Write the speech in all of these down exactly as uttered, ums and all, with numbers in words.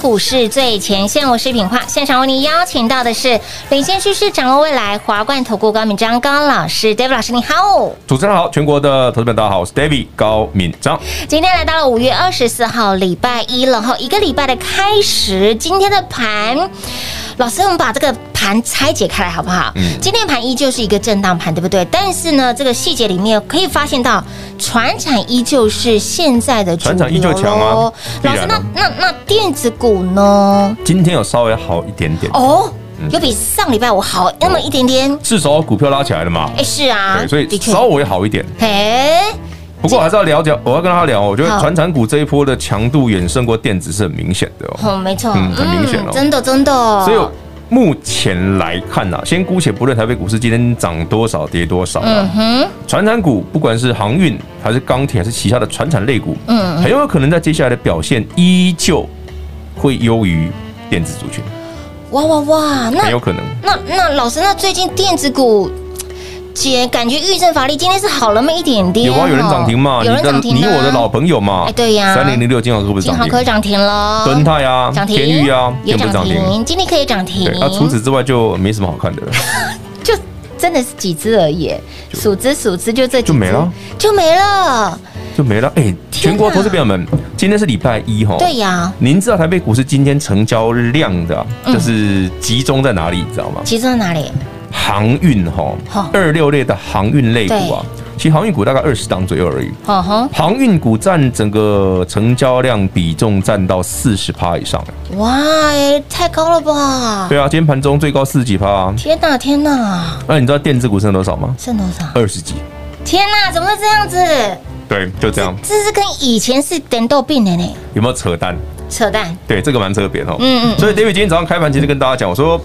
股市最前线，我是品化，现场为您邀请到的是领先趋势、掌握未来华冠投顾高敏章高老师 ，David 老师你好，主持人好，全国的投资者大家好，我是 David 高敏章。今天来到了五月二十四号，礼拜一了哈，一个礼拜的开始，今天的盘，老师我们把这个盘拆解开来好不好？嗯，今天盘依旧是一个震荡盘，对不对？但是呢，这个细节里面可以发现到。传产依旧是现在的主流咯，传产依旧强啊！老师，那那那电子股呢？今天有稍微好一点点哦，嗯、有比上礼拜五好那么一点点。至少股票拉起来了嘛？哎、欸，是啊，所以稍微好一点。哎，不过我还是要了解，我要跟他聊，我觉得传产股这一波的强度远胜过电子是很明显的哦。哦，没错，嗯，很明显哦、嗯，真的真的。所以目前来看呐、啊，先姑且不论台北股市今天涨多少、跌多少、啊，嗯哼，传产股不管是航运还是钢铁，还是旗下的传产类股，嗯，很有可能在接下来的表现依旧会优于电子族群。哇哇哇，那很有可能。那那老师，那最近电子股姐感觉预震乏力，今天是好那么一点点、哦。有啊，有人涨停嘛？有人涨停、啊，你我的老朋友嘛？哎，对呀、啊，三零零六金豪科是不是涨停？金豪科涨停了，敦泰啊，涨停，天宇啊，也涨停，今天可以涨停。那、啊、除此之外就没什么好看的了，就真的是几只而已，数只数只就这几只就没了，就没了，就没了。哎、欸，全国投资朋友们，今天是礼拜一哈。对呀、啊。您知道台北股市今天成交量的、啊嗯，就是集中在哪里，你知道吗？集中在哪里？航运哈，二六类的航运类股啊。其实航运股大概二十档左右而已。Uh-huh. 航运股占整个成交量比重占到四十趴以上。哇、欸，太高了吧？对啊，今天盘中最高四十几趴、啊。天哪、啊，天哪、啊！那、啊、你知道电子股剩多少吗？剩多少？二十几。天哪、啊，怎么会这样子？对，就这样。这, 这是跟以前是等豆病的呢。有没有扯淡？扯淡。对，这个蛮特别的。嗯, 嗯嗯。所以 David 今天早上开盘其实跟大家讲，我说。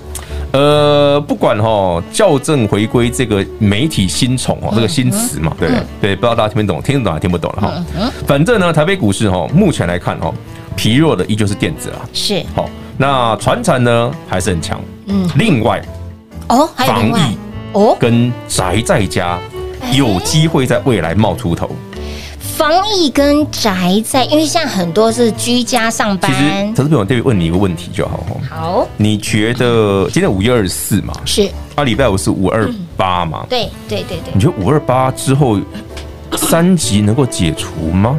呃，不管哈、哦，校正回归这个媒体新宠哦、嗯，这个新词嘛，对、嗯、对，不知道大家听不懂，听得懂还听不懂了哈、哦嗯嗯。反正呢，台北股市哈、哦，目前来看哈、哦，疲弱的依旧是电子啦，是好、哦。那传产呢还是很强，嗯。另外，哦，还有另外防疫哦，跟宅在家有机会在未来冒出头。防疫跟宅在，因为现在很多是居家上班。其实，投资朋友 David 问你一个问题就好。好，你觉得今天五月二十四嘛？是。啊，礼拜五是五二八嘛？对对对对。你觉得五二八之后三级能够解除吗？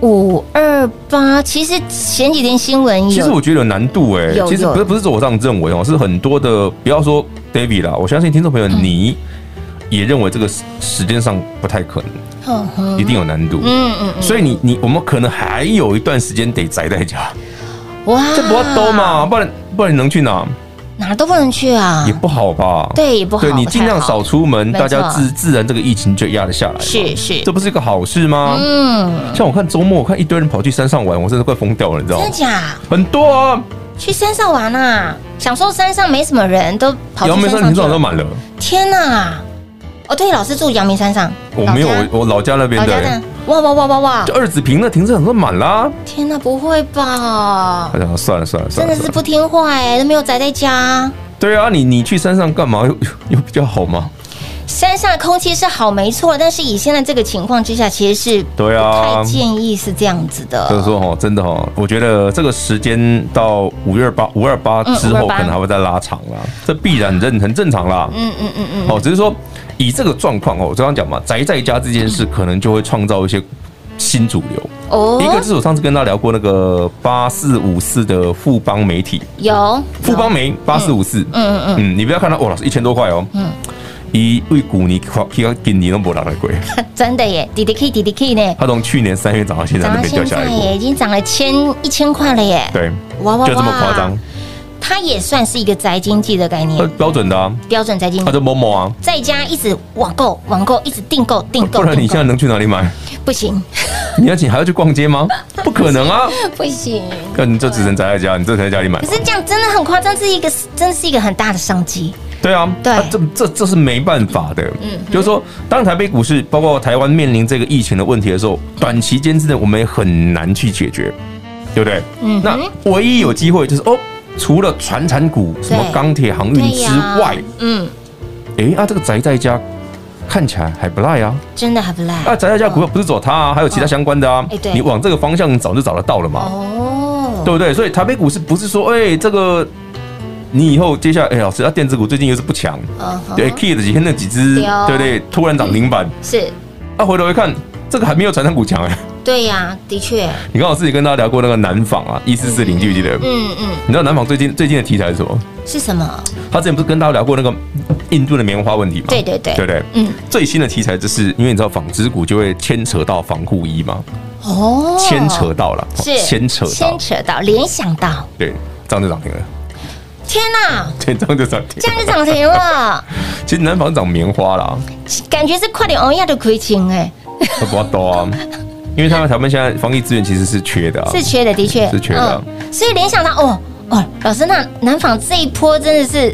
五二八，其实前几天新闻有，其实我觉得有难度哎、欸。其实不是不是我这样认为哦，是很多的，不要说 David 啦，我相信听众朋友你也认为这个时间上不太可能。一定有难度，嗯嗯嗯、所以 你, 你我们可能还有一段时间得宅在家，哇，这不要兜嘛，不然不然你能去哪？哪都不能去啊，也不好吧？对，也不好。对，你尽量少出门，大家 自, 自然这个疫情就压得下来。是是，这不是一个好事吗？嗯，像我看周末，我看一堆人跑去山上玩，我真的快疯掉了，你知道吗？真的假？很多啊，去山上玩啊，想说山上没什么人，都跑去山上去了。阳明山停车场都满了，天哪、啊！哦，对，老师住阳明山上，我没有，我老家那边的、欸。哇哇哇哇哇！就二子坪的停车场都满啦！天哪、啊，不会吧？哎呀，算了算了算了，真的是不听话哎、欸，都没有宅在家。对啊，你你去山上干嘛？又又比较好吗？山上的空气是好没错，但是以现在这个情况之下，其实是不太建议是这样子的。所以说哈，真的哈，我觉得这个时间到五月八五二八之后，可能还会再拉长啦，嗯、这必然很很正常啦。嗯嗯嗯嗯。哦，只是说以这个状况哦，我刚刚讲嘛，宅在家这件事可能就会创造一些新主流。哦，一个就是我上次跟大家聊过那个八四五四的富邦媒体，有富邦媒八四五四。嗯嗯 嗯, 嗯，你不要看到哦，老师一千多块哦。嗯。一为股你比较今年都没拿来过，真的耶 ！D D K D D K 呢？它从去年三月涨到现在都没掉下来过，已经涨了千一千块了耶！对，哇哇哇，就这么夸张。它也算是一个宅经济的概念，标准的啊，标准宅经济，它就某某啊，在家一直网购，网购一直订购，订购，不然你现在能去哪里买？不行，你要请还要去逛街吗？不可能啊，不行，那你就只能宅在家，你就宅在家里买。可是这样真的很夸张，是一个真是一个很大的商机。对啊，对啊，这这这是没办法的。嗯，就是说，当台北股市包括台湾面临这个疫情的问题的时候，短期间之内我们也很难去解决，对不对？嗯，那唯一有机会就是哦，除了传产股、什么钢铁、航运之外，啊、嗯，哎啊，这个宅在家看起来还不赖啊，真的还不赖。啊，宅在家股票不是走它啊，还有其他相关的啊，哦、你往这个方向早就找得到了嘛，哦，对不对？所以台北股市不是说哎这个。你以后接下来，哎、欸，老师，啊，电子股最近又是不强， uh-huh. 对 ，K 的几天那几只，对不对？突然涨停板，是。啊，回头一看，这个还没有传统股强哎、欸。对呀、啊，的确。你刚好自己跟大家聊过那个南纺啊，一四四零，记不记得？嗯嗯。你知道南纺最近最近的题材是什么？是什么？他之前不是跟大家聊过那个印度的棉花问题吗？对对对，对不对？嗯。最新的题材就是因为你知道纺织股就会牵扯到防护衣嘛。哦。牵扯到了，是牵扯到，牵扯到，联想到。对，这样就涨停了。天哪、啊！这样就涨停，这样就涨停了。其实南纺长棉花啦，感觉是快点熬夜的亏钱哎。他不要多啊，因为他们台湾现在防疫资源其实是缺的、啊，是缺的，的确是缺的、啊嗯。所以联想到哦哦，老师那南纺这一波真的是，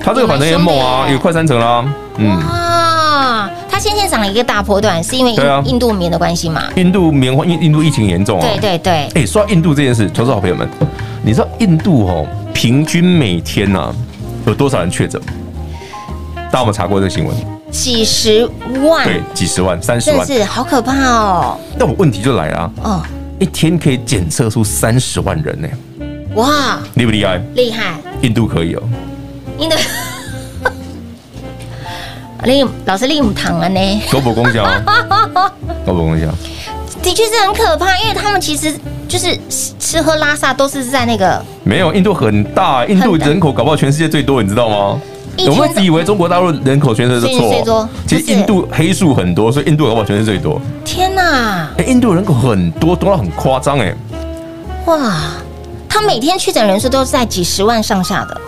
他这个反正也猛啊，有快三成啦、啊。嗯哇，他先前涨了一个大波段，是因为印、啊、印度棉的关系嘛？印度棉花，因印度疫情严重啊。对对对。哎、欸，说到印度这件事，投资好朋友们，你知道印度哦？平均每天呐、啊，有多少人确诊？大家有没有查过这个新闻？几十万，对，几十万，三十万，真是好可怕哦！那我问题就来了、啊，哦，一天可以检测出三十万人呢、欸，哇，厉不厉害？厉害！印度可以哦，印度你老师你唔疼啊呢？都不功效，都不功效。的确是很可怕，因为他们其实就是吃喝拉撒都是在那个没有印度很大，印度人口搞不好全世界最多，你知道吗？我们以为中国大陆人口全是错，其实印度黑数很多，所以印度搞不好全是最多。天哪！欸、印度人口很多，多到很夸张哎！哇，他每天确诊人数都是在几十万上下的，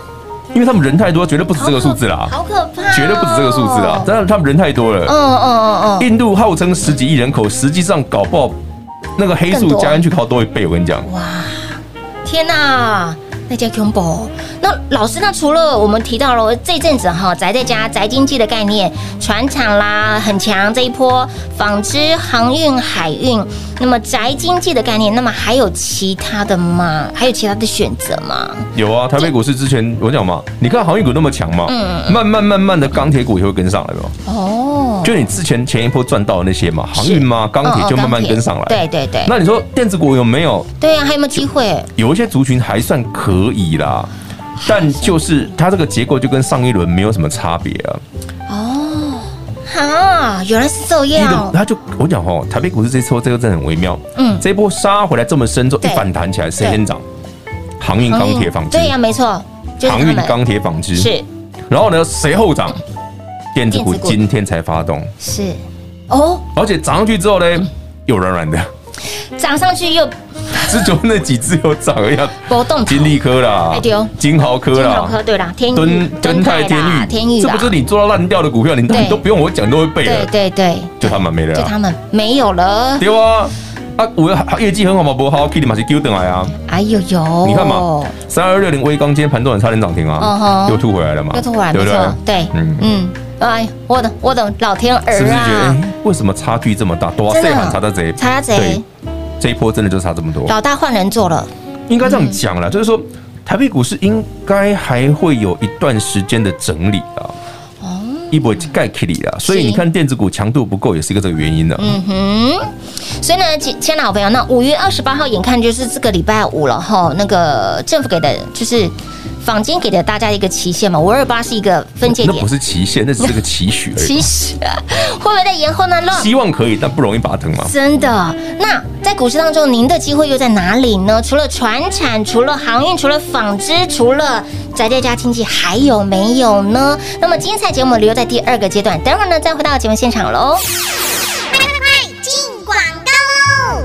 因为他们人太多，绝对不止这个数字啦，好可怕、哦，绝对不止这个数字啦。但是他们人太多了，嗯嗯嗯印度号称十几亿人口，实际上搞不好那个黑数加进去靠多一倍，我跟你讲。哇，天哪！那叫 combo。那老师，那除了我们提到了这阵子哈宅在家宅经济的概念，传产啦很强这一波，纺织、航运、海运，那么宅经济的概念，那么还有其他的吗？还有其他的选择吗？有啊，台北股市之前我讲嘛，你看航运股那么强嘛，嗯、慢慢慢慢的钢铁股也会跟上来了。哦，就你之前前一波赚到的那些嘛，航运嘛，钢铁就慢慢跟上来。对对对。那你说电子股有没有？对啊，还有没有机会？有一些族群还算可。可以啦，但就是它这个结构就跟上一轮没有什么差别啊。哦，哈，原来是这样。它就我讲哦，台北股市这波这个真的很微妙。嗯，这一波杀回来这么深之后，一反弹起来，谁先涨？航运、钢铁、纺织。对呀、啊，没错。航运、钢铁、纺织是。然后呢，谁后涨？电子股今天才发动。是。哦。而且涨上去之后呢，又软软的。涨上去又。只就那几只有涨而已，波动金利科啦，哎对，金豪科啦，金豪科对啦，天宇、敦泰、天宇、天宇，这不是你做到烂掉的股票，你你都不用我讲，都会背了。对对对，就他们没了，就他们没有了。对啊，啊，我业绩很好嘛，不好 ，Kitty 马是丢等来啊。哎呦呦，你看嘛，三二六零微刚今天盘中很差点涨停啊，又吐回来了嘛，又吐回来，对不对？对，嗯嗯。哎，我的我的老天儿啊！是不是觉得为什么差距这么大？多谁喊差得贼？差贼。这一波真的就差这么多，老大换人做了，应该这样讲啦，嗯、就是说台北股市应该还会有一段时间的整理啊，哦，一波盖起来啦，所以你看电子股强度不够也是一个这个原因的，嗯哼。所以呢，亲爱的好朋友，那五月二十八号眼看就是这个礼拜五了哈，那个政府给的就是坊间给的大家一个期限嘛，五二八是一个分界点，那不是期限，那只是个期许而已。期许会不会再延后呢？希望可以，但不容易拔腾嘛。真的。那在股市当中，您的机会又在哪里呢？除了传产，除了航运，除了纺织，除了宅在家经济，还有没有呢？那么精彩节目留在第二个阶段，等会儿呢再回到节目现场喽。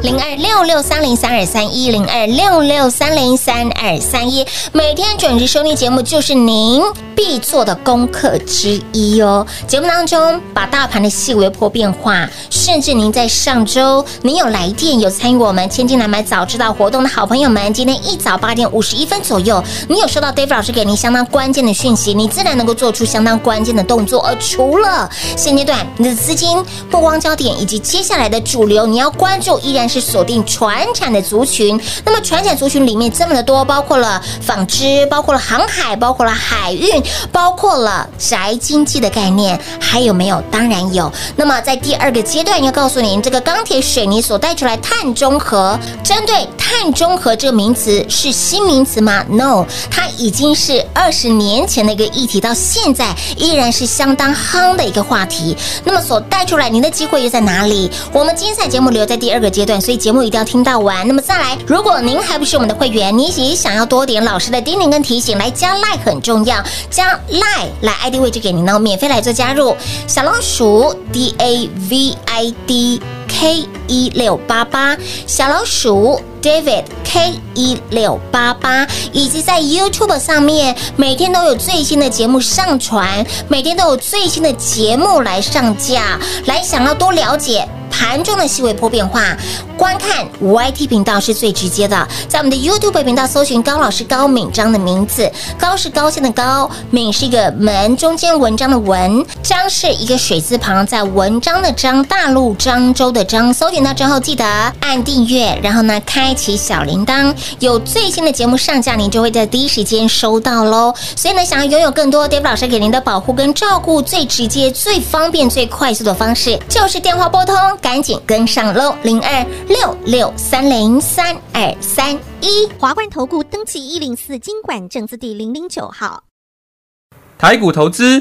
零二六六三零三二三一零二六六三零三二三一，每天准时收听节目就是您必做的功课之一哦。节目当中把大盘的细微波变化，甚至您在上周您有来电有参与我们千金难买早知道活动的好朋友们，今天一早八点五十一分左右，你有收到 David 老师给您相当关键的讯息，你自然能够做出相当关键的动作。而除了现阶段你的资金目光焦点以及接下来的主流，你要关注依然是锁定传产的族群，那么传产族群里面这么的多，包括了纺织，包括了航海，包括了海运，包括了宅经济的概念，还有没有？当然有。那么在第二个阶段要告诉您，这个钢铁水泥所带出来碳中和，针对碳中和这个名词是新名词吗 ？No， 它已经是二十年前的一个议题，到现在依然是相当夯的一个话题。那么所带出来您的机会又在哪里？我们精彩节目留在第二个阶段。所以节目一定要听到完。那么再来，如果您还不是我们的会员，你也想要多点老师的叮咛跟提醒，来加 LINE 很重要，加 LINE 来 I D 位置给您哦，免费来做加入，小老鼠 D A V I D K 一六八八， 小老鼠 David K 一六八八， 以及在 YouTube 上面每天都有最新的节目上传，每天都有最新的节目来上架。来想要多了解盘中的细微波变化，观看 Y T 频道是最直接的。在我们的 YouTube 频道搜寻高老师高敏章的名字，高是高兴的高，敏是一个门中间文章的文，章是一个水字旁，在文章的章，大陆漳州的章。搜寻到之后记得按订阅，然后呢开启小铃铛，有最新的节目上架您就会在第一时间收到咯。所以呢，想要拥有更多 David 老师给您的保护跟照顾，最直接最方便最快速的方式就是电话拨通，赶紧跟上喽！零二六六三零三二三一，华冠投顾登记一零四金管证字第零零九号，台股投资。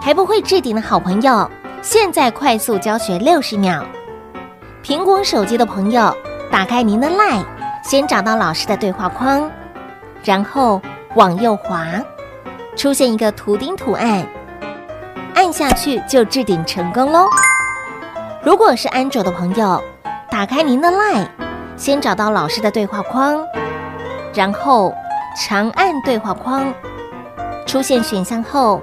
还不会置顶的好朋友，现在快速教学六十秒。苹果手机的朋友，打开您的 LINE， 先找到老师的对话框，然后往右滑，出现一个图钉图案，按下去就置顶成功咯。如果是安卓的朋友，打开您的 LINE， 先找到老师的对话框，然后长按对话框，出现选项后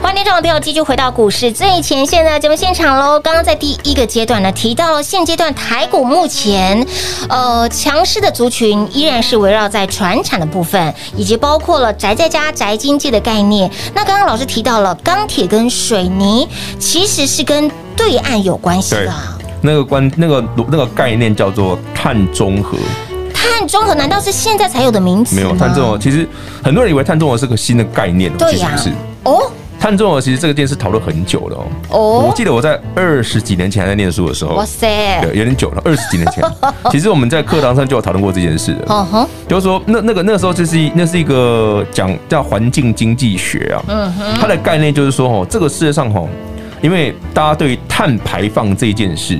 欢迎听众朋友继续回到股市最前线的节目现场喽。刚刚在第一个阶段呢，提到了现阶段台股目前，呃，强势的族群依然是围绕在传产的部分，以及包括了宅在家、宅经济的概念。那刚刚老师提到了钢铁跟水泥，其实是跟对岸有关系的。那个关那个那个概念叫做碳中和。碳中和难道是现在才有的名词吗？没有，碳中和其实很多人以为碳中和是个新的概念，对呀、啊，其实不是哦。碳中和其实这个件事讨论很久了哦。Oh? 我记得我在二十几年前还在念书的时候，哇塞，对，有点久了，二十几年前。其实我们在课堂上就有讨论过这件事了。哦哼，就是说那那个那时候就是那是一个讲叫环境经济学啊，嗯哼，它的概念就是说哦，这个世界上哦，因为大家对于碳排放这件事。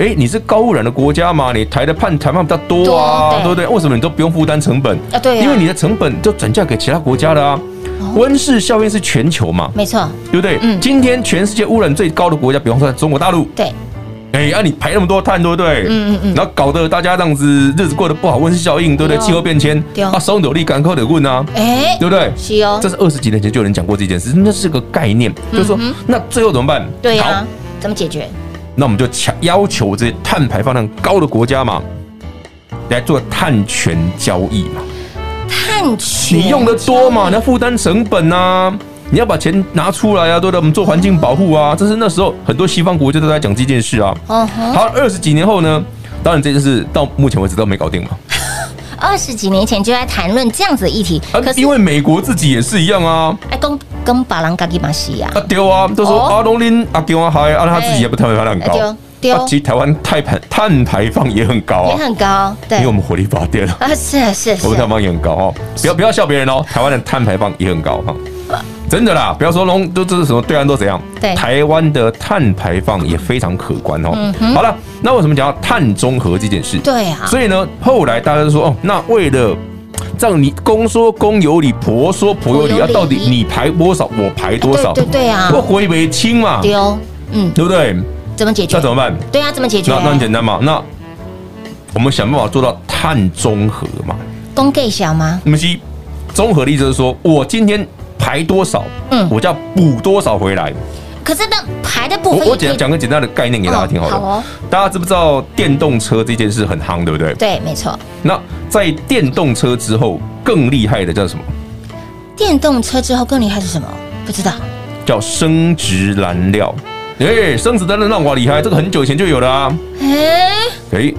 哎，你是高污染的国家嘛？你台的碳排放比较多啊，对不对？为什么你都不用负担成本啊？对啊，因为你的成本就转嫁给其他国家的啊。哦、温室效应是全球嘛，没错，对不对？嗯，今天全世界污染最高的国家，比方说中国大陆，对。哎，啊，你排那么多碳，对不对？嗯嗯嗯。然后搞得大家这样子日子过得不好，温室效应，对不对？气候变迁，啊，松有力干扣得问啊，哎，对不对？是哦。这是二十几年前就有人讲过这件事，那是个概念，就是说，嗯、那最后怎么办？对呀、啊，怎么解决？那我们就要求这些碳排放量高的国家嘛，来做碳权交易嘛。碳权，你用的多嘛，你要负担成本啊，你要把钱拿出来啊，对不对？我们做环境保护啊，这是那时候很多西方国家都在讲这件事啊。嗯哼。好，二十几年后呢，当然这件事到目前为止都没搞定嘛。二十几年前就在谈论这样子的议题，啊、可是因为美国自己也是一样啊，哎，跟跟别人家己嘛是啊，啊对啊，都说阿龙林阿姜阿海，啊他自己也不碳排放量很高，欸、对、啊、其实台湾碳排碳排放也很高啊，也很高，对，因为我们火力发电啊，是啊是啊，我们碳排放也很高哦，不要不要笑别人哦，台湾的碳排放也很高哈、啊，真的啦，不要说龙都这是什么对岸都怎样，对，台湾的碳排放也非常可观哦。嗯、好了。那为什么讲到碳中和这件事？对啊，所以呢，后来大家就说，哦，那为了让你公说公有理，婆说婆有理，啊，到底你排多少，我排多少？啊、对对对啊，我回不清嘛。对哦，嗯，对不对？怎么解决？那怎么办？对啊，怎么解决？那那很简单嘛，那我们想办法做到碳中和嘛。公给小吗？不是，中和的意思就是说我今天排多少，嗯，我就要补多少回来。可是那排的部分，我讲讲个简单的概念给大家听好了。哦、好哦，大家知不知道电动车这件事很夯，对不对？对，没错。那在电动车之后更厉害的叫什么？电动车之后更厉害是什么？不知道。叫生质燃料。哎、欸，生质燃料哇厉害，这个很久以前就有了啊。哎、欸，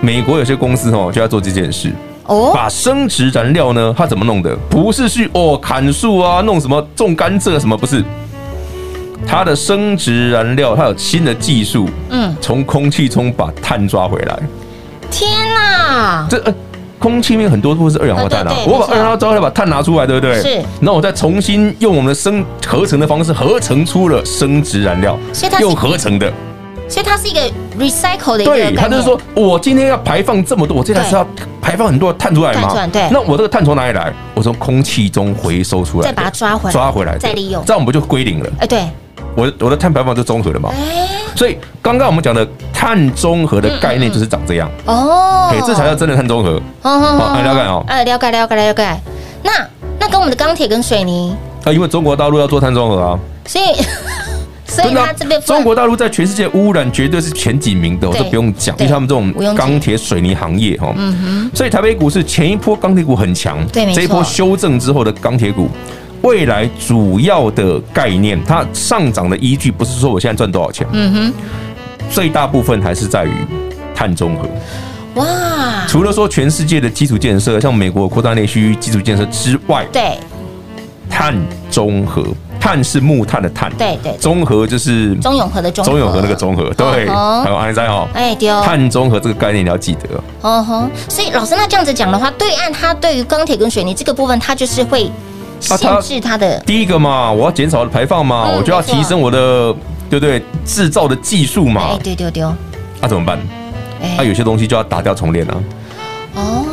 美国有些公司哦就要做这件事。哦、把生质燃料呢，它怎么弄的？不是去哦砍树啊，弄什么种甘蔗什么，不是。它的生质燃料，它有新的技术，嗯，从空气中把碳抓回来。天哪！这、呃、空气里面很多都是二氧化碳啊，我把二氧化碳抓回来，把碳拿出来，对不对？是。然后我再重新用我们的生合成的方式合成出了生质燃料，所以它是用合成的，所以它是一个 recycle 的一个概念。对，他就是说我今天要排放这么多，我这台车要排放很多碳出来嘛，对，那我这个碳从哪里来？我从空气中回收出来，再把它抓回来，抓回来再利用，这样我们就归零了。哎，对。我我的碳排放就综合了嘛，所以刚刚我们讲的碳中和的概念就是长这样哦，这才叫真的碳中和。好，了解哦，哎，了解了解了解。那那跟我们的钢铁跟水泥啊，因为中国大陆要做碳中和啊，所以所以它这边中国大陆在全世界污染绝对是前几名的，我都不用讲，因为他们这种钢铁水泥行业哈，所以台北股市前一波钢铁股很强，这一波修正之后的钢铁股。未来主要的概念，它上涨的依据不是说我现在赚多少钱，嗯哼，最大部分还是在于碳中和。哇！除了说全世界的基础建设，像美国扩大内需基础建设之外，对，碳中和，碳是木炭的碳，对对，中和就是中永和的中，中永和那个中和，对，还有安在哦，哎对，碳中和这个概念你要记得。哦吼，所以老师那这样子讲的话，对岸它对于钢铁跟水泥这个部分，它就是会。限制它的第一个嘛，我要减少排放嘛，我就要提升我的对不对制造的技术嘛，哎，对对对，那怎么办？那有些东西就要打掉重练啊，哦，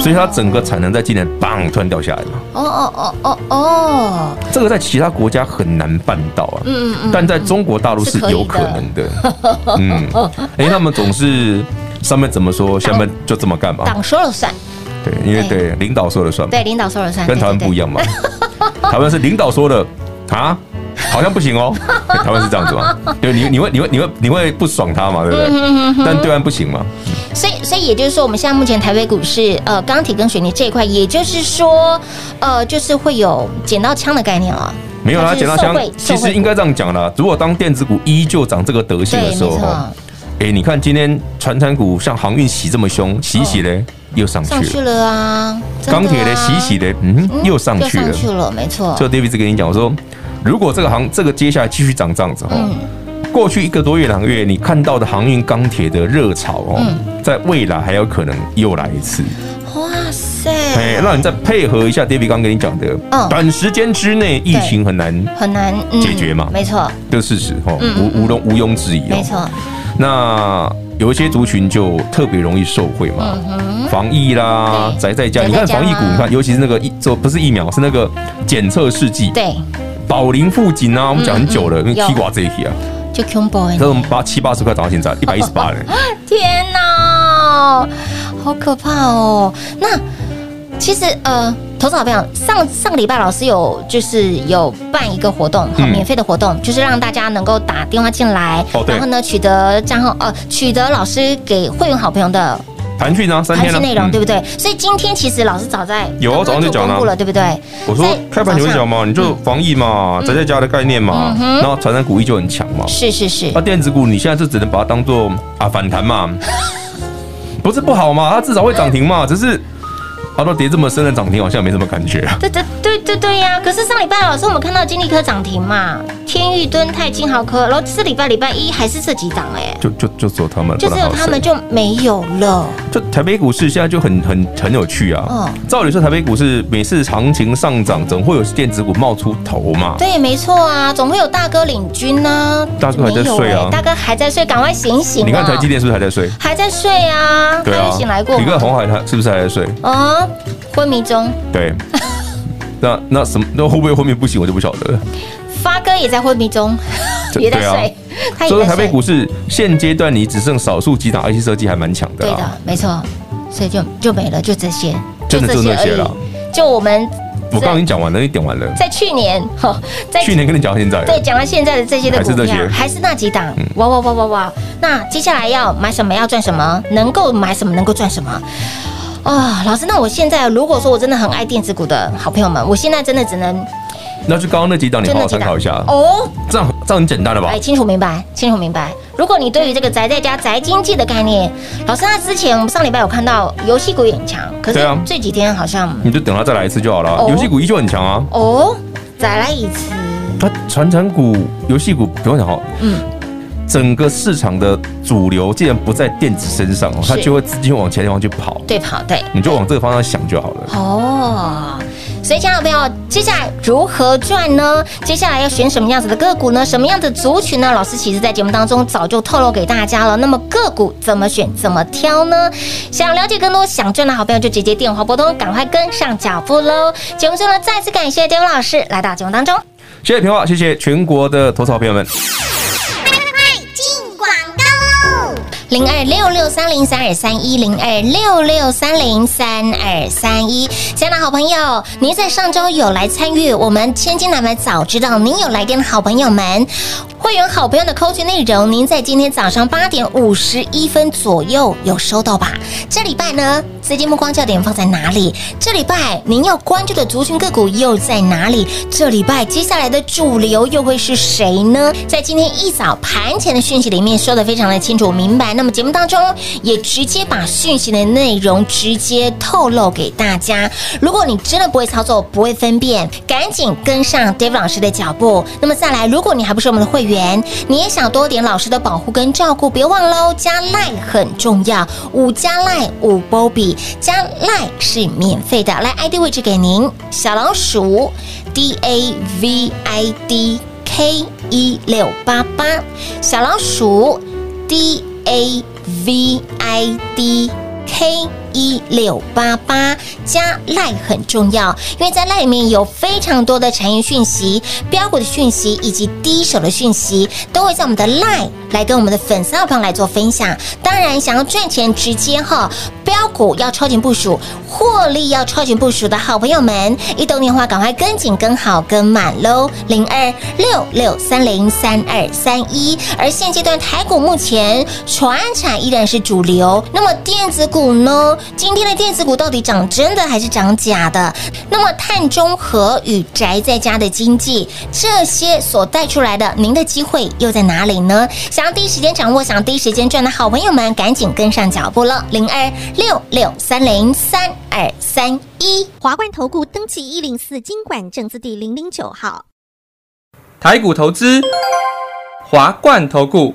所以它整个产能在今年砰突然掉下来了，哦哦哦哦哦，这个在其他国家很难办到啊，嗯嗯，但在中国大陆是有可能的，嗯，哎，他们总是上面怎么说，下面就这么干嘛，党说了算。对，因为对领导说了算嘛，对领导说了算，跟台湾不一样嘛。台湾是领导说的啊，好像不行哦。台湾是这样子嘛，对，你你会你会你会你会不爽他嘛，对不对？嗯、哼哼但对岸不行嘛。所以所以也就是说，我们现在目前台北股市呃钢铁跟水泥这一块，也就是说呃就是会有捡到枪的概念了。没有啦，捡到枪，其实应该这样讲啦。如果当电子股依旧涨这个德性的时候，哎、欸，你看今天传产股像航运洗这么凶，洗一洗嘞。哦又上去了啊！钢铁的洗洗的，嗯，又上去了，上去了，没错。所以 David 跟你讲，我说如果这个行这个接下来继续涨这样子哦，过去一个多月两个月你看到的航运钢铁的热潮哦，在未来还有可能又来一次。哇塞！哎，那你再配合一下 David 刚跟你讲的，短时间之内疫情很难很难解决嘛，没错，这个事实哦，无无庸置疑，没错。那有一些族群就特别容易受惠嘛，防疫啦，宅在家。你看防疫股，你看，尤其是那个不是疫苗，是那个检测试剂。对，宝林富锦啊，我们讲很久了，因为踢瓜这一题啊，就 Q 这种八七八十块涨到现在一百一十八了。天哪，好可怕哦！那其实呃，投资好朋友，上上礼拜老师有就是有办一个活动，好免费的活动，就是让大家能够打电话进来，然后呢取得账号呃取得老师给会员好朋友的盘讯啊，三天内容对不对？所以今天其实老师早在有啊，早上就讲了，对不对？我说开盘就讲嘛，你就防疫嘛，宅在家的概念嘛，然后传染股依旧很强嘛，是是是。那电子股你现在就只能把它当做啊反弹嘛，不是不好嘛，它至少会涨停嘛，只是。它都跌这么深的涨停，好像没什么感觉啊。对对对对对呀、啊！可是上礼拜老师我们看到金利科涨停嘛，天域、敦泰、金豪科，然后这礼拜礼拜一还是这几档哎、欸，就就就只有他们，就只有他们就没有了。就台北股市现在就很很很有趣啊！哦，照理说台北股市每次行情上涨，总会有电子股冒出头嘛。对，没错啊，总会有大哥领军啊。大哥还在睡啊！欸、大哥还在睡，赶快醒醒、啊！你看台积电是不是还在睡？还在睡啊！对啊，醒来过。你看鸿海他是不是还在睡？啊、嗯。昏迷中，对，那那什么，那会不会昏迷不醒，我就不晓得了。发哥也在昏迷中，也在睡。啊、所以台北股市现阶段你只剩少数几档 I C 设计还蛮强的、啊，对的，没错。所以就就没了，就这些，真的就那些了。就我们，我刚刚已经讲完了，你点完了。在去年，哈，在去年跟你讲到现在，对，讲到现在的这些的股票，还是那几档，嗯、哇哇哇哇哇！那接下来要买什么，要赚什么，能够买什么，能够赚什么。啊、哦，老师，那我现在如果说我真的很爱电子股的好朋友们，我现在真的只能，那就刚刚那几档你好好参考一下哦。这样这样很简单了吧？哎，清楚明白，清楚明白。如果你对于这个宅在家宅经济的概念，老师，那之前我们上礼拜有看到游戏股也很强，可是这几天好像、啊、你就等它再来一次就好了。游戏、哦、股依旧很强啊。哦，再来一次。它传产股、游戏股不用讲好。嗯。整个市场的主流既然不在电子身上，它就会直接往其他地方去跑。对，跑对，你就往这个方向想就好了。哦，所以，亲爱的朋友，接下来如何赚呢？接下来要选什么样子的个股呢？什么样的族群呢？老师其实在节目当中早就透露给大家了。那么个股怎么选、怎么挑呢？想了解更多、想赚的好朋友，就直接电话拨通，赶快跟上脚步喽！节目中呢，再次感谢 David 老师来到节目当中，谢谢平华，谢谢全国的投资好朋友们。零二六六三零三二三一零二六六三零三二三一，亲爱的好朋友，您在上周有来参与我们千金难买早知道，您有来跟好朋友们会员好朋友的扣群内容，您在今天早上八点五十一分左右有收到吧？这礼拜呢，资金目光焦点放在哪里？这礼拜您要关注的族群个股又在哪里？这礼拜接下来的主流又会是谁呢？在今天一早盘前的讯息里面说得非常的清楚明白。那么节目当中也直接把讯息的内容直接透露给大家。如果你真的不会操作，不会分辨，赶紧跟上 David 老师的脚步。那么再来，如果你还不是我们的会员，你也想多点老师的保护跟照顾，别忘了加 LINE 很重要，五加 LINE 五 Bobby 加 LINE 是免费的。来 I D 位置给您，小老鼠 D A V I D K 一六八八， 小老鼠 D。A V I D K 一六八八 加 LINE 很重要，因为在 LINE 里面有非常多的产业讯息、标股的讯息以及第一手的讯息，都会在我们的 LINE 来跟我们的粉丝好朋友来做分享。当然，想要赚钱直接哈。标股要超前部署，获利要超前部署的好朋友们，一动电话赶快跟紧、跟好、跟满喽！零二六六三零三二三一。而现阶段台股目前传产依然是主流，那么电子股呢？今天的电子股到底涨真的还是涨假的？那么碳中和与宅在家的经济，这些所带出来的，您的机会又在哪里呢？想要第一时间掌握、想第一时间赚的好朋友们，赶紧跟上脚步了！零二。六六三零三二三一，华冠投顾登记一零四金管证字第零零九号。台股投资，华冠投顾。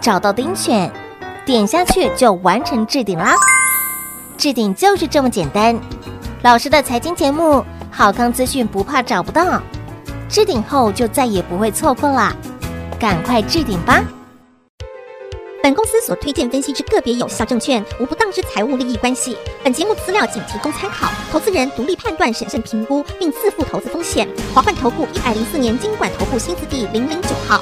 找到钉选，点下去就完成置顶啦。置顶就是这么简单。老师的财经节目，好康资讯不怕找不到。置顶后就再也不会错过啦，赶快置顶吧。本公司所推荐分析之个别有效证券，无不当之财务利益关系。本节目资料仅提供参考，投资人独立判断、审慎评估，并自负投资风险。华冠投顾一百零四年金管投顾新字第零零九号。